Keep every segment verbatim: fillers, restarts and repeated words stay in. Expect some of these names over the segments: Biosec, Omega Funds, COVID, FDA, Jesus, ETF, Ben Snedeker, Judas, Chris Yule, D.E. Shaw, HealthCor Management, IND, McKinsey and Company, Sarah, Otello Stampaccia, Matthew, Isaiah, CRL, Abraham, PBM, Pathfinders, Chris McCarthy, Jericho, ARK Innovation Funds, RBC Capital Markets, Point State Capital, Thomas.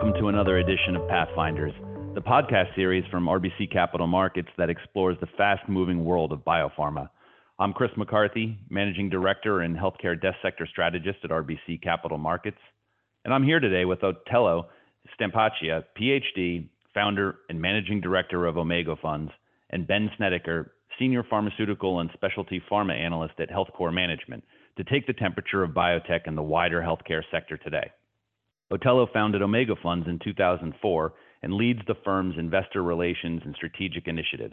welcome to another edition of Pathfinders, the podcast series from R B C Capital Markets that explores the fast-moving world of biopharma. I'm Chris McCarthy, Managing Director and Healthcare Desk Sector Strategist at R B C Capital Markets, and I'm here today with Otello Stampaccia, P H D, Founder and Managing Director of Omega Funds, and Ben Snedeker, Senior Pharmaceutical and Specialty Pharma Analyst at HealthCor Management, to take the temperature of biotech and the wider healthcare sector today. Otello founded Omega Funds in two thousand four and leads the firm's investor relations and strategic initiatives.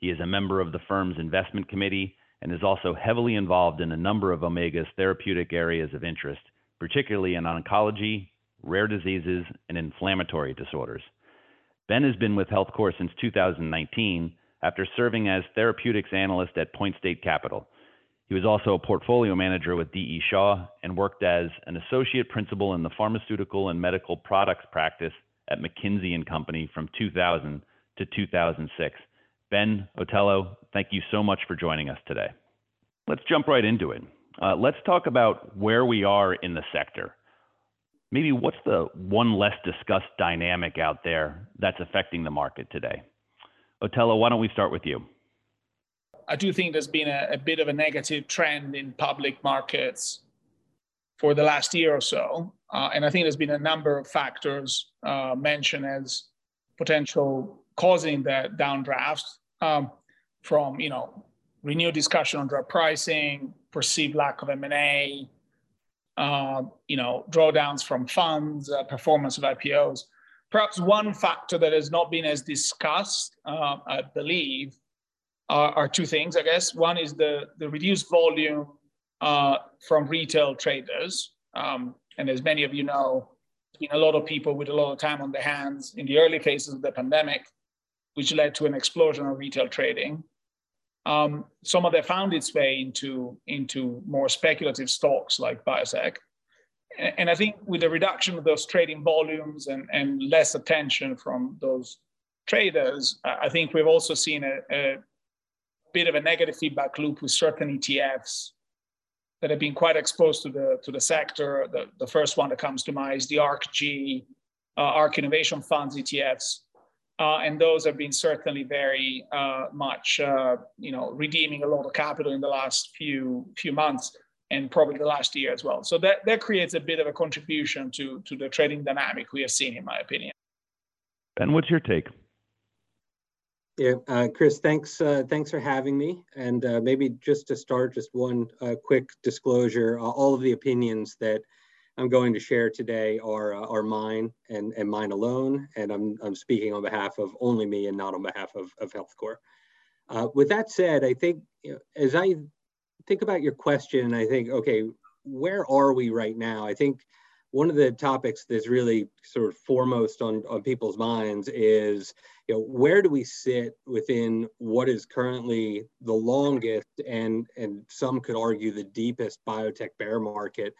He is a member of the firm's investment committee and is also heavily involved in a number of Omega's therapeutic areas of interest, particularly in oncology, rare diseases, and inflammatory disorders. Ben has been with HealthCor since two thousand nineteen after serving as therapeutics analyst at Point State Capital. He was also a portfolio manager with D E Shaw and worked as an associate principal in the pharmaceutical and medical products practice at McKinsey and Company from two thousand to two thousand six. Ben, Otello, thank you so much for joining us today. Let's jump right into it. Uh, let's talk about where we are in the sector. Maybe what's the one less discussed dynamic out there that's affecting the market today? Otello, why don't we start with you? I do think there's been a, a bit of a negative trend in public markets for the last year or so. Uh, and I think there's been a number of factors uh, mentioned as potential causing that downdraft um, from, you know, renewed discussion on drug pricing, perceived lack of M and A, uh, you know, drawdowns from funds, uh, performance of I P Os. Perhaps one factor that has not been as discussed, uh, I believe, are two things, I guess. One is the, the reduced volume uh, from retail traders. Um, and as many of you know, you know, a lot of people with a lot of time on their hands in the early phases of the pandemic, which led to an explosion of retail trading. Um, some of that found its way into, into more speculative stocks like Biosec. And, and I think with the reduction of those trading volumes and, and less attention from those traders, I think we've also seen a, a bit of a negative feedback loop with certain E T Fs that have been quite exposed to the to the sector. The, the first one that comes to mind is the ARK G, uh, ARK Innovation Funds E T Fs, uh, and those have been certainly very uh, much, uh, you know, redeeming a lot of capital in the last few few months and probably the last year as well. So that that creates a bit of a contribution to to the trading dynamic we have seen, in my opinion. Ben, what's your take? Yeah, uh, Chris, thanks uh, thanks for having me. And uh, maybe just to start, just one uh, quick disclosure. Uh, all of the opinions that I'm going to share today are uh, are mine and, and mine alone. And I'm, I'm speaking on behalf of only me and not on behalf of, of HealthCor. Uh, with that said, I think, you know, as I think about your question, I think, okay, where are we right now? I think one of the topics that's really sort of foremost on, on people's minds is, you know, where do we sit within what is currently the longest and, and some could argue the deepest biotech bear market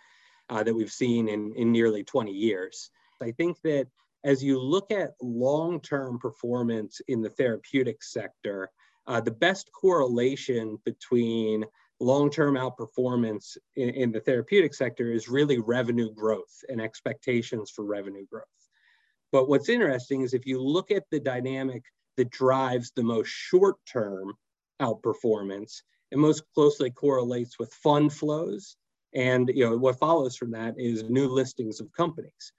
uh, that we've seen in, in nearly twenty years. I think that as you look at long-term performance in the therapeutic sector, uh, the best correlation between long-term outperformance in, in the therapeutic sector is really revenue growth and expectations for revenue growth. But what's interesting is if you look at the dynamic that drives the most short-term outperformance, it most closely correlates with fund flows. And, you know, what follows from that is new listings of companies.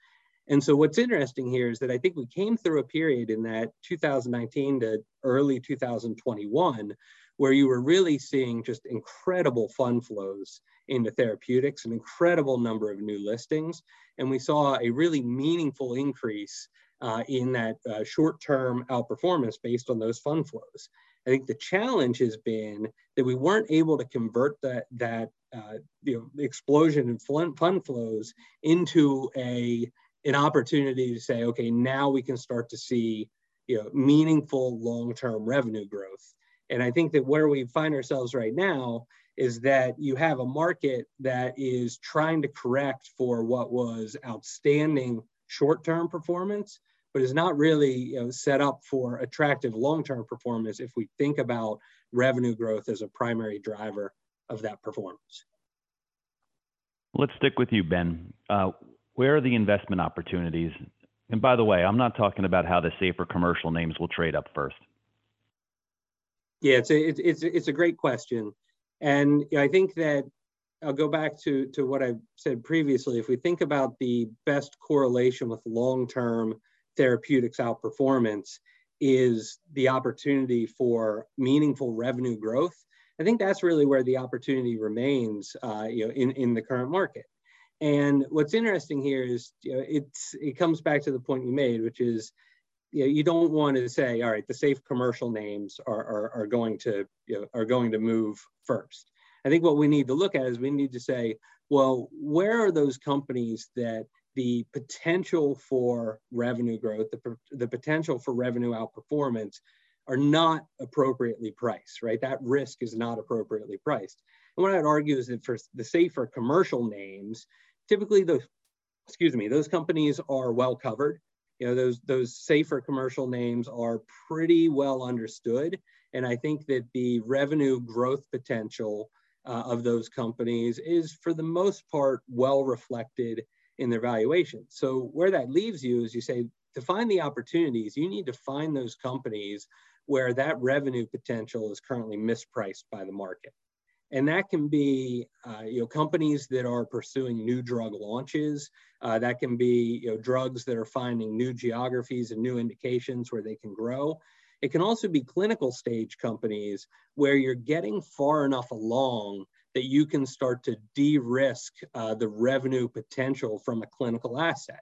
And so what's interesting here is that I think we came through a period in that two thousand nineteen to early two thousand twenty-one where you were really seeing just incredible fund flows into therapeutics, an incredible number of new listings. And we saw a really meaningful increase uh, in that uh, short-term outperformance based on those fund flows. I think the challenge has been that we weren't able to convert that, that uh, you know, explosion in fund flows into a, an opportunity to say, okay, now we can start to see, you know, meaningful long-term revenue growth. And I think that where we find ourselves right now is that you have a market that is trying to correct for what was outstanding short-term performance, but is not really, you know, set up for attractive long-term performance if we think about revenue growth as a primary driver of that performance. Let's stick with you, Ben. Uh, where are the investment opportunities And by the way, I'm not talking about how the safer commercial names will trade up first. Yeah, it's a, it's, it's a great question. And I think that I'll go back to, to what I said previously. If we think about the best correlation with long-term therapeutics outperformance is the opportunity for meaningful revenue growth, I think that's really where the opportunity remains uh, you know, in, in the current market. And what's interesting here is you know, it's, it comes back to the point you made, which is you know, you don't want to say, all right, the safe commercial names are, are, are going to you know, are going to move first. I think what we need to look at is we need to say, well, where are those companies that the potential for revenue growth, the, the potential for revenue outperformance are not appropriately priced, right? That risk is not appropriately priced. And what I'd argue is that for the safer commercial names, typically those, excuse me, those companies are well covered. You know, those, those safer commercial names are pretty well understood. And I think that the revenue growth potential uh, of those companies is for the most part, well reflected in their valuation. So where that leaves you is you say, to find the opportunities, you need to find those companies where that revenue potential is currently mispriced by the market. And that can be uh, you know, companies that are pursuing new drug launches. Uh, that can be you know, drugs that are finding new geographies and new indications where they can grow. It can also be clinical stage companies where you're getting far enough along that you can start to de-risk uh, the revenue potential from a clinical asset.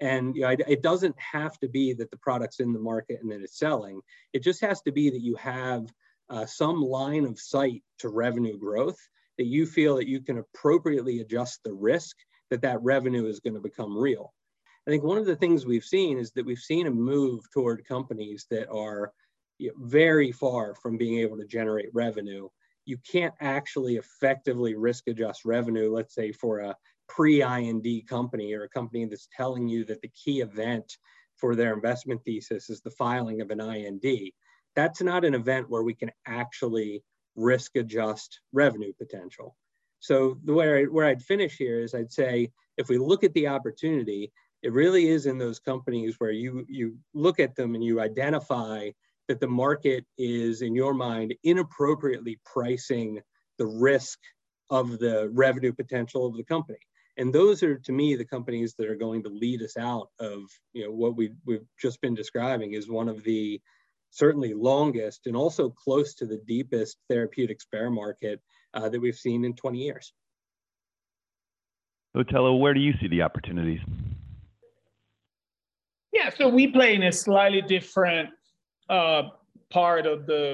And you know, it, it doesn't have to be that the product's in the market and that it's selling. It just has to be that you have Uh, some line of sight to revenue growth that you feel that you can appropriately adjust the risk that that revenue is going to become real. I think one of the things we've seen is that we've seen a move toward companies that are you know, very far from being able to generate revenue. You can't actually effectively risk adjust revenue, let's say for a pre-I N D company or a company that's telling you that the key event for their investment thesis is the filing of an I N D. That's not an event where we can actually risk adjust revenue potential. So the way I, where I'd finish here is I'd say, if we look at the opportunity, it really is in those companies where you, you look at them and you identify that the market is, in your mind, inappropriately pricing the risk of the revenue potential of the company. And those are, to me, the companies that are going to lead us out of you know, what we, we've just been describing is one of the certainly longest and also close to the deepest therapeutics bear market uh, that we've seen in twenty years. Otello, where do you see the opportunities? Yeah, so we play in a slightly different uh, part of the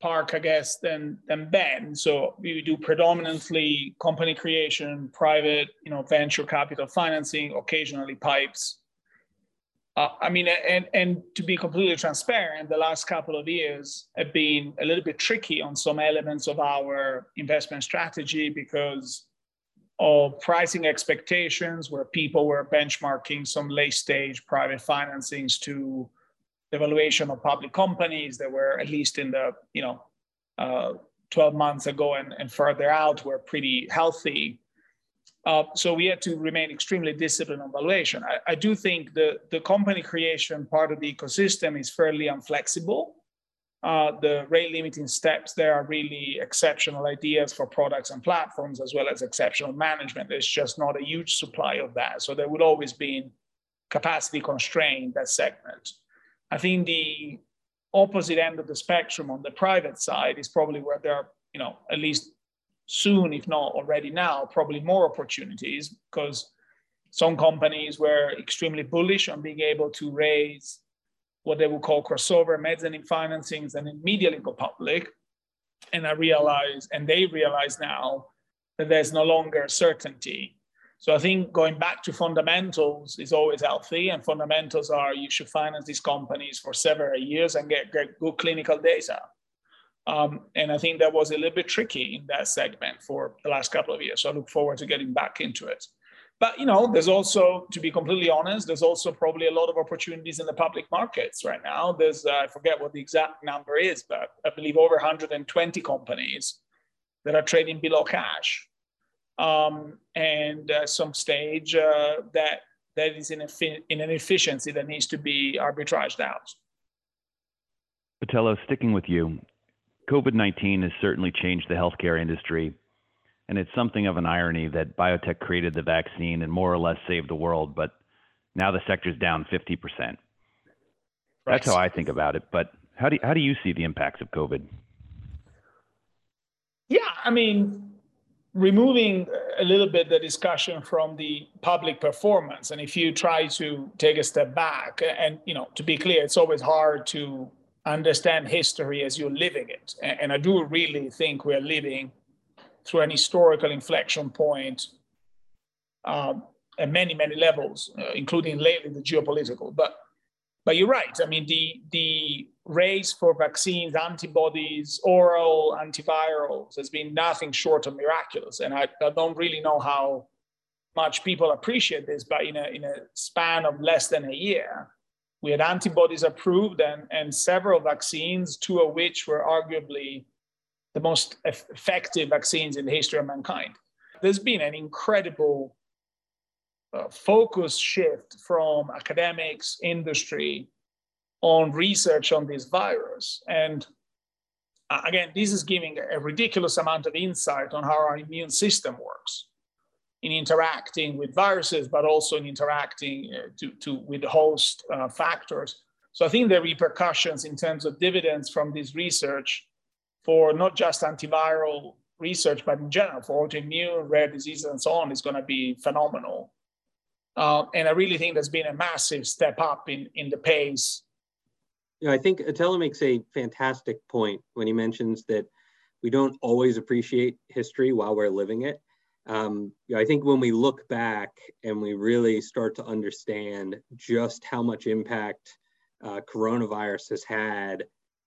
park, I guess, than, than Ben. So we do predominantly company creation, private, you know, venture capital financing, occasionally pipes. Uh, I mean, and, and to be completely transparent, the last couple of years have been a little bit tricky on some elements of our investment strategy because of pricing expectations where people were benchmarking some late stage private financings to the valuation of public companies that were at least in the, you know, uh, twelve months ago and, and further out were pretty healthy. Uh, so we had to remain extremely disciplined on valuation. I, I do think the, the company creation part of the ecosystem is fairly unflexible. Uh, the rate limiting steps there are really exceptional ideas for products and platforms, as well as exceptional management. There's just not a huge supply of that. So there would always be capacity constrained that segment. I think the opposite end of the spectrum on the private side is probably where there are, you know, at least soon, if not already now, probably more opportunities because some companies were extremely bullish on being able to raise what they would call crossover mezzanine financings and immediately go public. And I realize, and they realize now that there's no longer certainty. So I think going back to fundamentals is always healthy, and fundamentals are you should finance these companies for several years and get, get good clinical data. Um, and I think that was a little bit tricky in that segment for the last couple of years. So I look forward to getting back into it. But, you know, there's also, to be completely honest, there's also probably a lot of opportunities in the public markets right now. There's, uh, I forget what the exact number is, but I believe over one hundred twenty companies that are trading below cash. Um, and uh, some stage uh, that that is in, a, in an efficiency that needs to be arbitraged out. Otello, sticking with you, COVID nineteen has certainly changed the healthcare industry, and it's something of an irony that biotech created the vaccine and more or less saved the world, but now the sector's down fifty percent. Right. That's how I think about it, but how do you, how do you see the impacts of COVID? Yeah, I mean, removing a little bit the discussion from the public performance, and if you try to take a step back, and you know, to be clear, it's always hard to understand history as you're living it. And I do really think we're living through an historical inflection point um, at many, many levels, uh, including lately the geopolitical. But but you're right. I mean, the the race for vaccines, antibodies, oral antivirals has been nothing short of miraculous. And I, I don't really know how much people appreciate this, but in a, in a span of less than a year, we had antibodies approved and, and several vaccines, two of which were arguably the most effective vaccines in the history of mankind. There's been an incredible uh, focus shift from academics, industry, on research on this virus. And again, this is giving a ridiculous amount of insight on how our immune system works in interacting with viruses, but also in interacting uh, to, to, with host uh, factors. So I think the repercussions in terms of dividends from this research for not just antiviral research, but in general for autoimmune, rare diseases and so on is gonna be phenomenal. Uh, and I really think there's been a massive step up in, in the pace. You know, I think Otello makes a fantastic point when he mentions that we don't always appreciate history while we're living it. Um, you know, I think when we look back and we really start to understand just how much impact uh, coronavirus has had,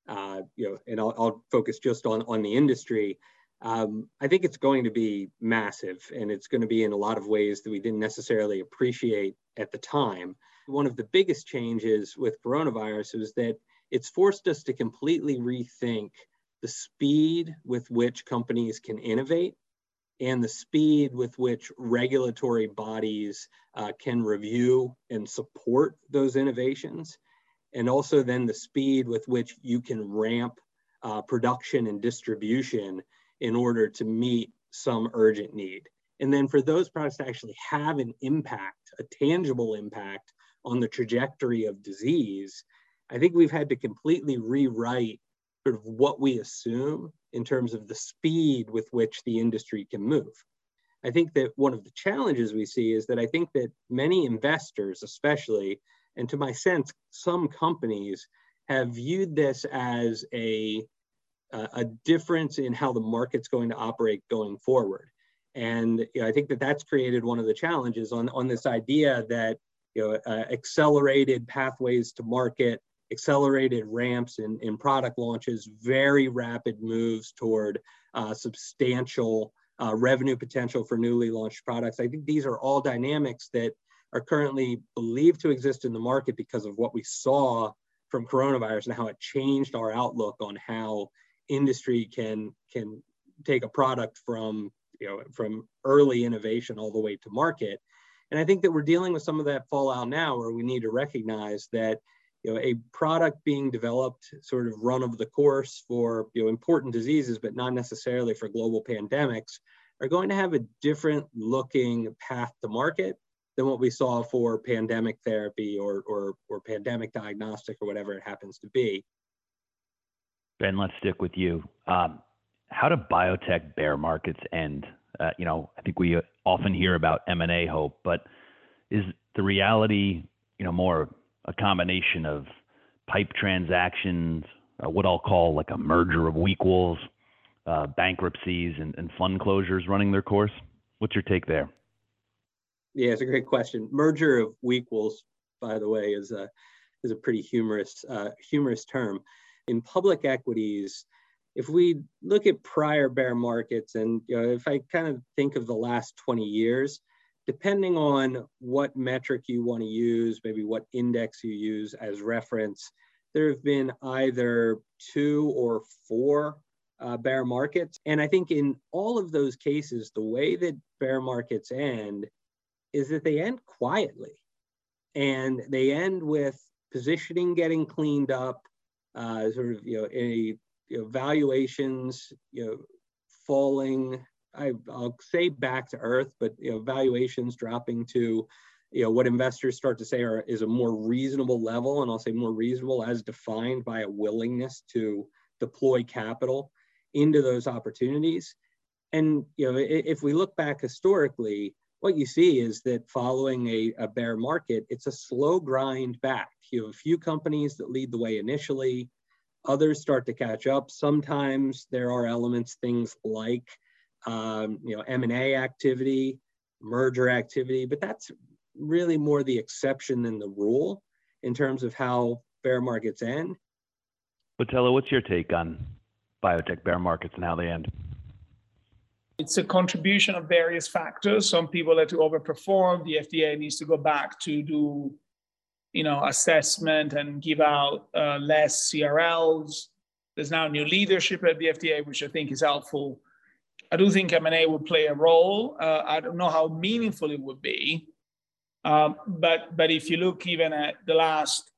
uh, you know, and I'll, I'll focus just on, on the industry, um, I think it's going to be massive, and it's going to be in a lot of ways that we didn't necessarily appreciate at the time. One of the biggest changes with coronavirus is that it's forced us to completely rethink the speed with which companies can innovate and the speed with which regulatory bodies uh, can review and support those innovations, and also then the speed with which you can ramp uh, production and distribution in order to meet some urgent need. And then for those products to actually have an impact, a tangible impact on the trajectory of disease, I think we've had to completely rewrite sort of what we assume in terms of the speed with which the industry can move. I think that one of the challenges we see is that I think that many investors, especially, and to my sense, some companies have viewed this as a, a, a difference in how the market's going to operate going forward. And you know, I think that that's created one of the challenges on, on this idea that you know, uh, accelerated pathways to market, accelerated ramps in, in product launches, very rapid moves toward uh, substantial uh, revenue potential for newly launched products. I think these are all dynamics that are currently believed to exist in the market because of what we saw from coronavirus and how it changed our outlook on how industry can, can take a product from, you know, from early innovation all the way to market. And I think that we're dealing with some of that fallout now, where we need to recognize that you know, a product being developed sort of run of the course for you know, important diseases, but not necessarily for global pandemics, are going to have a different looking path to market than what we saw for pandemic therapy or, or, or pandemic diagnostic or whatever it happens to be. Ben, let's stick with you. Um, how do biotech bear markets end? Uh, you know, I think we often hear about M and A hope, but is the reality, you know, more a combination of pipe transactions, uh, what I'll call like a merger of equals, uh, bankruptcies and, and fund closures running their course? What's your take there? Yeah, it's a great question. Merger of equals, by the way, is a, is a pretty humorous, uh, humorous term. In public equities, if we look at prior bear markets, and you know, if I kind of think of the last twenty years, depending on what metric you want to use, maybe what index you use as reference, there have been either two or four uh, bear markets. And I think in all of those cases, the way that bear markets end is that they end quietly. And they end with positioning getting cleaned up, uh, sort of, you know, a, you know, valuations, you know, falling, I, I'll say back to earth, but, you know, valuations dropping to, you know, what investors start to say are, is a more reasonable level, and I'll say more reasonable as defined by a willingness to deploy capital into those opportunities. And, you know, if we look back historically, what you see is that following a, a bear market, it's a slow grind back. You have a few companies that lead the way initially, others start to catch up. Sometimes there are elements, things like, um, you know, M and A activity, merger activity, but that's really more the exception than the rule in terms of how bear markets end. Otello, what's your take on biotech bear markets and how they end? It's a contribution of various factors. Some people are to overperform. The F D A needs to go back to do, you know, assessment and give out uh, less C R Ls. There's now new leadership at the F D A, which I think is helpful. I do think M and A will play a role. Uh, I don't know how meaningful it would be, um, but but if you look even at the last,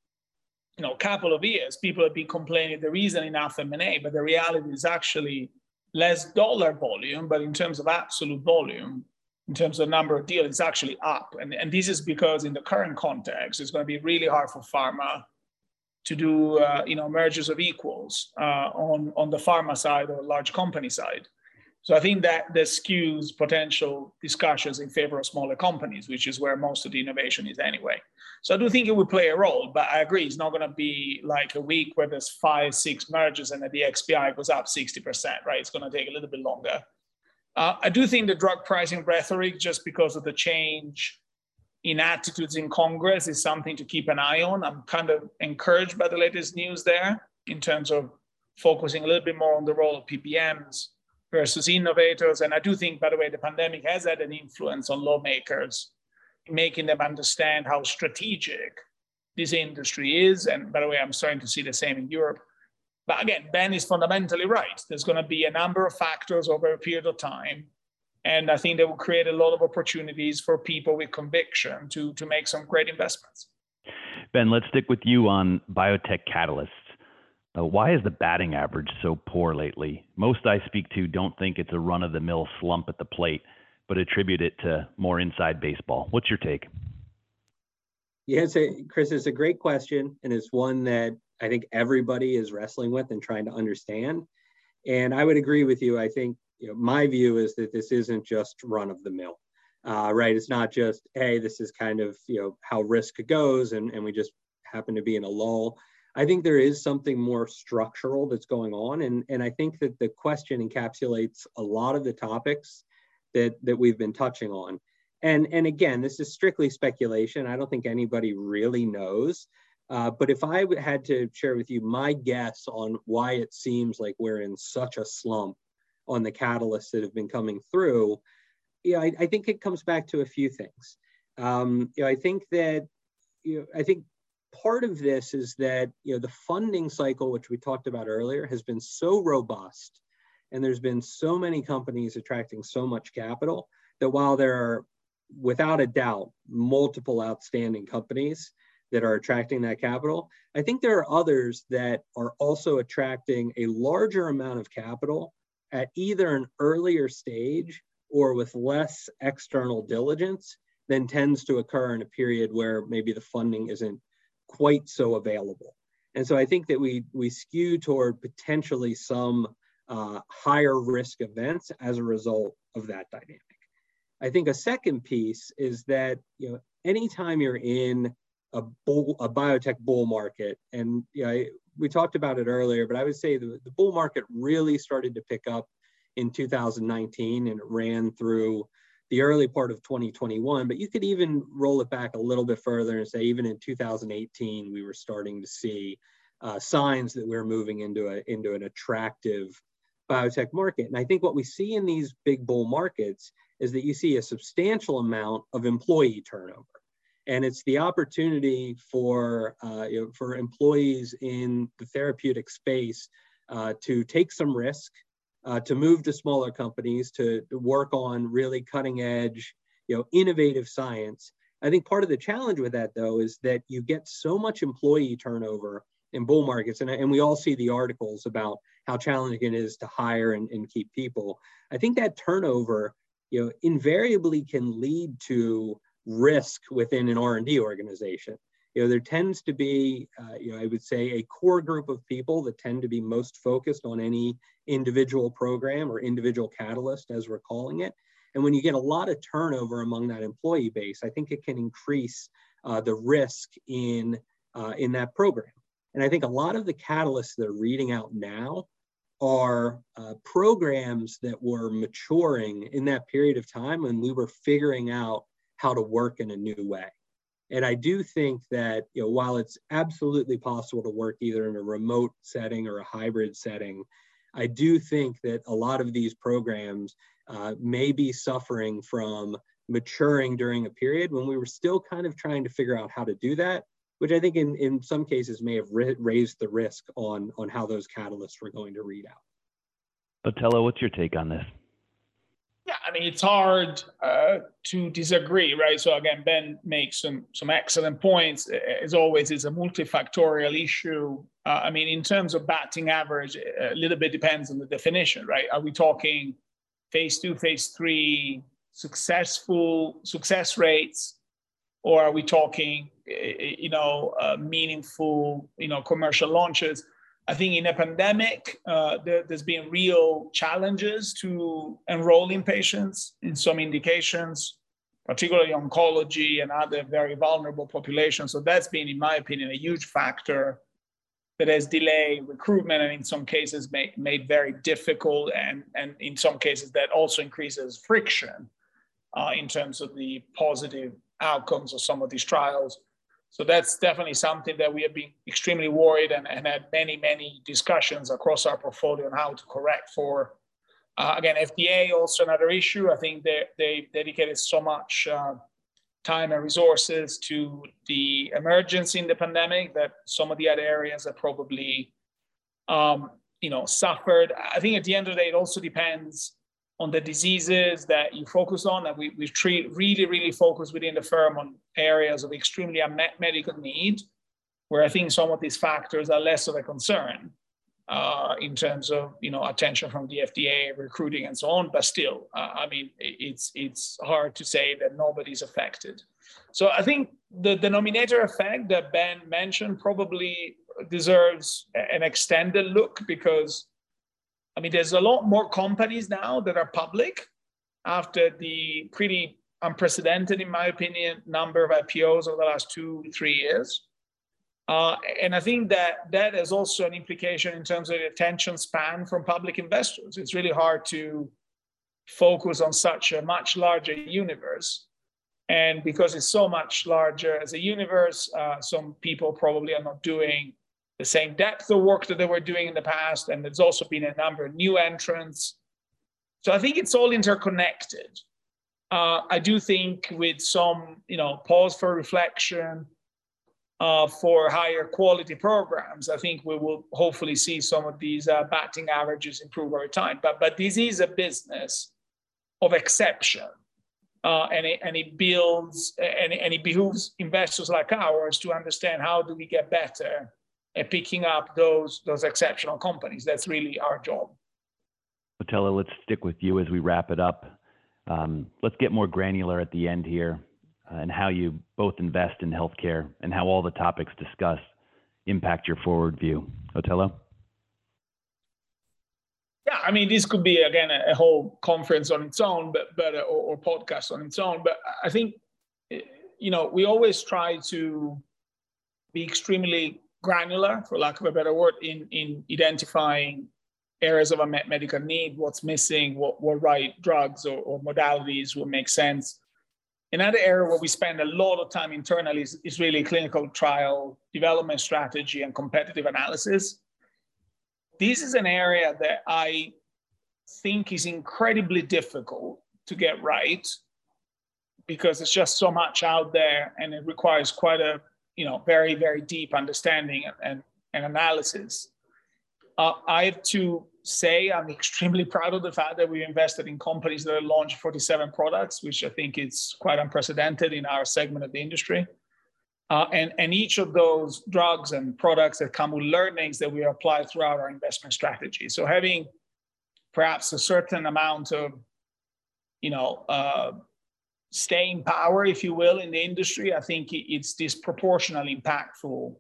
you know, couple of years, people have been complaining there isn't enough M and A, but the reality is actually less dollar volume, but in terms of absolute volume, in terms of number of deals, it's actually up. And, and this is because in the current context, it's going to be really hard for pharma to do, uh, you know, mergers of equals uh, on, on the pharma side or large company side. So I think that that skews potential discussions in favor of smaller companies, which is where most of the innovation is anyway. So I do think it would play a role, but I agree, it's not going to be like a week where there's five, six mergers and the X P I goes up sixty percent, right? It's going to take a little bit longer. Uh, I do think the drug pricing rhetoric, just because of the change in attitudes in Congress, is something to keep an eye on. I'm kind of encouraged by the latest news there in terms of focusing a little bit more on the role of P B Ms versus innovators. And I do think, by the way, the pandemic has had an influence on lawmakers, making them understand how strategic this industry is. And by the way, I'm starting to see the same in Europe. But again, Ben is fundamentally right. There's going to be a number of factors over a period of time. And I think they will create a lot of opportunities for people with conviction to, to make some great investments. Ben, let's stick with you on biotech catalysts. Uh, why is the batting average so poor lately? Most I speak to don't think it's a run-of-the-mill slump at the plate, but attribute it to more inside baseball. What's your take? Yes, Chris, it's a great question, and it's one that I think everybody is wrestling with and trying to understand. And I would agree with you. I think, you know, my view is that this isn't just run-of-the-mill, uh, right? It's not just, hey, this is kind of, you know, how risk goes, and, and we just happen to be in a lull. I think there is something more structural that's going on. And, and I think that the question encapsulates a lot of the topics that, that we've been touching on. And, and again, this is strictly speculation. I don't think anybody really knows. Uh, but if I had to share with you my guess on why it seems like we're in such a slump on the catalysts that have been coming through, you know, I, I think it comes back to a few things. Um, you know, I think that, you know, I think part of this is that, you know, the funding cycle, which we talked about earlier, has been so robust, and there's been so many companies attracting so much capital that while there are, without a doubt, multiple outstanding companies that are attracting that capital, I think there are others that are also attracting a larger amount of capital at either an earlier stage or with less external diligence than tends to occur in a period where maybe the funding isn't quite so available. And so I think that we we skew toward potentially some uh, higher risk events as a result of that dynamic. I think a second piece is that, you know, anytime you're in a bull, a biotech bull market, and, you know, I, we talked about it earlier, but I would say the, the bull market really started to pick up in two thousand nineteen, and it ran through the early part of twenty twenty-one, but you could even roll it back a little bit further and say even in two thousand eighteen, we were starting to see uh, signs that we we're moving into, a, into an attractive biotech market. And I think what we see in these big bull markets is that you see a substantial amount of employee turnover. And it's the opportunity for, uh, you know, for employees in the therapeutic space uh, to take some risk, Uh, to move to smaller companies, to, to work on really cutting edge, you know, innovative science. I think part of the challenge with that, though, is that you get so much employee turnover in bull markets, and, and we all see the articles about how challenging it is to hire and, and keep people. I think that turnover, you know, invariably can lead to risk within an R and D organization. You know, there tends to be, uh, you know, I would say a core group of people that tend to be most focused on any individual program or individual catalyst, as we're calling it. And when you get a lot of turnover among that employee base, I think it can increase uh, the risk in, uh, in that program. And I think a lot of the catalysts that are reading out now are uh, programs that were maturing in that period of time when we were figuring out how to work in a new way. And I do think that, you know, while it's absolutely possible to work either in a remote setting or a hybrid setting, I do think that a lot of these programs uh, may be suffering from maturing during a period when we were still kind of trying to figure out how to do that, which I think in, in some cases may have raised the risk on, on how those catalysts were going to read out. Otello, what's your take on this? Yeah, I mean, it's hard uh, to disagree, right? So again, Ben makes some, some excellent points. As always, it's a multifactorial issue. Uh, I mean, in terms of batting average, a little bit depends on the definition, right? Are we talking phase two, phase three, successful success rates, or are we talking, you know, uh, meaningful, you know, commercial launches? I think in a pandemic, uh, there, there's been real challenges to enrolling patients in some indications, particularly oncology and other very vulnerable populations. So that's been, in my opinion, a huge factor that has delayed recruitment and in some cases made, made very difficult, and, and in some cases that also increases friction uh, in terms of the positive outcomes of some of these trials. So that's definitely something that we have been extremely worried and, and had many, many discussions across our portfolio on how to correct for. Uh, again, F D A, also another issue. I think they, they dedicated so much uh, time and resources to the emergency in the pandemic that some of the other areas are probably, um, you know, suffered. I think at the end of the day, it also depends on the diseases that you focus on, and we, we treat really, really focus within the firm on areas of extremely unmet medical need, where I think some of these factors are less of a concern uh, in terms of, you know, attention from the F D A, recruiting and so on. But still, uh, I mean, it's, it's hard to say that nobody's affected. So I think the denominator effect that Ben mentioned probably deserves an extended look, because I mean, there's a lot more companies now that are public after the pretty unprecedented, in my opinion, number of I P Os over the last two, three years. Uh, and I think that that is also an implication in terms of the attention span from public investors. It's really hard to focus on such a much larger universe. And because it's so much larger as a universe, uh, some people probably are not doing the same depth of work that they were doing in the past. And there's also been a number of new entrants. So I think it's all interconnected. Uh, I do think with some, you know, pause for reflection uh, for higher quality programs, I think we will hopefully see some of these uh, batting averages improve over time. But, but this is a business of exception. Uh, and, it, and it builds, and, and it behooves investors like ours to understand how do we get better and picking up those those exceptional companies. That's really our job. Otello, let's stick with you as we wrap it up. Um, let's get more granular at the end here, uh, and how you both invest in healthcare and how all the topics discussed impact your forward view. Otello? Yeah, I mean, this could be, again, a, a whole conference on its own, but, but uh, or, or podcast on its own. But I think, you know, we always try to be extremely granular, for lack of a better word, in, in identifying areas of unmet medical need, what's missing, what, what right drugs or, or modalities will make sense. Another area where we spend a lot of time internally is, is really clinical trial development strategy and competitive analysis. This is an area that I think is incredibly difficult to get right, because there's just so much out there and it requires quite a you know, very, very deep understanding and, and analysis. Uh, I have to say I'm extremely proud of the fact that we invested in companies that have launched forty-seven products, which I think is quite unprecedented in our segment of the industry. Uh, and, and each of those drugs and products that come with learnings that we apply throughout our investment strategy. So having perhaps a certain amount of, you know, uh, staying power, if you will, in the industry, I think it's disproportionately impactful.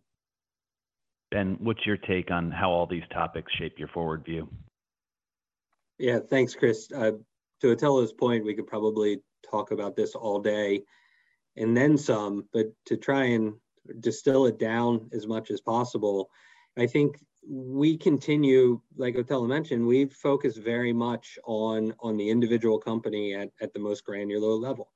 Ben, what's your take on how all these topics shape your forward view? Yeah, thanks, Chris. Uh, to Otello's point, we could probably talk about this all day and then some, but to try and distill it down as much as possible, I think we continue, like Otello mentioned, we focus very much on, on the individual company at, at the most granular level.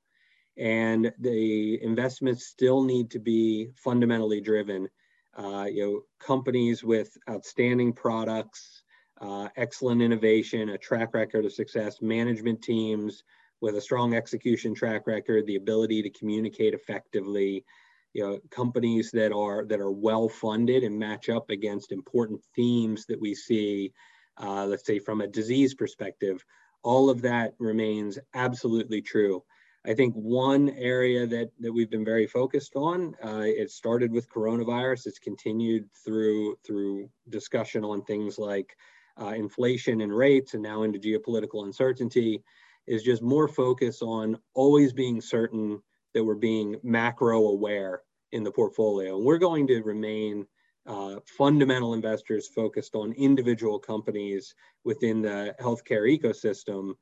And the investments still need to be fundamentally driven. Uh, you know, companies with outstanding products, uh, excellent innovation, a track record of success, management teams with a strong execution track record, the ability to communicate effectively, you know, companies that are that are well funded and match up against important themes that we see, uh, let's say from a disease perspective. All of that remains absolutely true. I think one area that, that we've been very focused on, uh, it started with coronavirus, it's continued through, through discussion on things like uh, inflation and rates, and now into geopolitical uncertainty, is just more focus on always being certain that we're being macro aware in the portfolio. And we're going to remain uh, fundamental investors focused on individual companies within the healthcare ecosystem.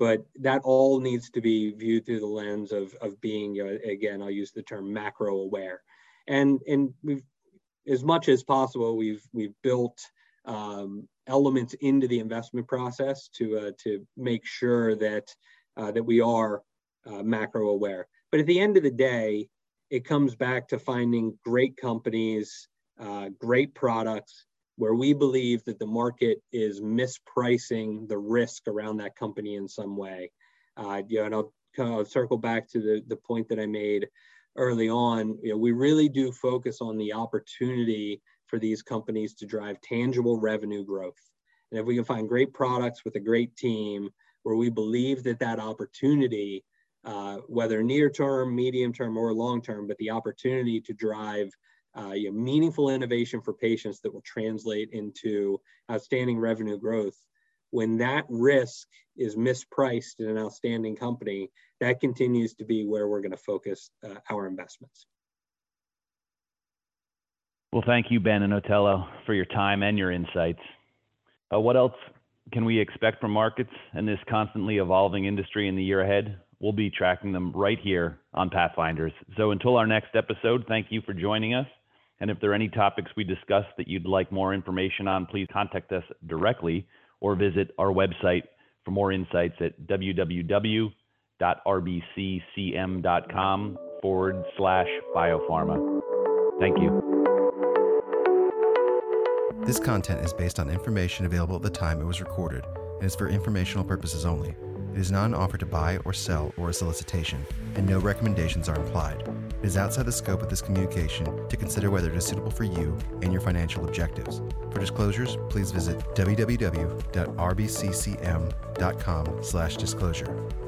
But that all needs to be viewed through the lens of, of being, you know, again, I'll use the term macro aware. And, and we've, as much as possible, we've, we've built um, elements into the investment process to, uh, to make sure that, uh, that we are uh, macro aware. But at the end of the day, it comes back to finding great companies, uh, great products, where we believe that the market is mispricing the risk around that company in some way. Uh, you know, and I'll, I'll circle back to the, the point that I made early on. You know, we really do focus on the opportunity for these companies to drive tangible revenue growth. And if we can find great products with a great team where we believe that that opportunity, uh, whether near term, medium term, or long term, but the opportunity to drive Uh, you know, meaningful innovation for patients that will translate into outstanding revenue growth. When that risk is mispriced in an outstanding company, that continues to be where we're going to focus uh, our investments. Well, thank you, Ben and Otello, for your time and your insights. Uh, what else can we expect from markets and this constantly evolving industry in the year ahead? We'll be tracking them right here on Pathfinders. So until our next episode, thank you for joining us. And if there are any topics we discussed that you'd like more information on, please contact us directly or visit our website for more insights at www.rbccm.com forward slash biopharma. Thank you. This content is based on information available at the time it was recorded and is for informational purposes only. It is not an offer to buy or sell or a solicitation, and no recommendations are implied. It is outside the scope of this communication to consider whether it is suitable for you and your financial objectives. For disclosures, please visit www.rbccm.com slash disclosure.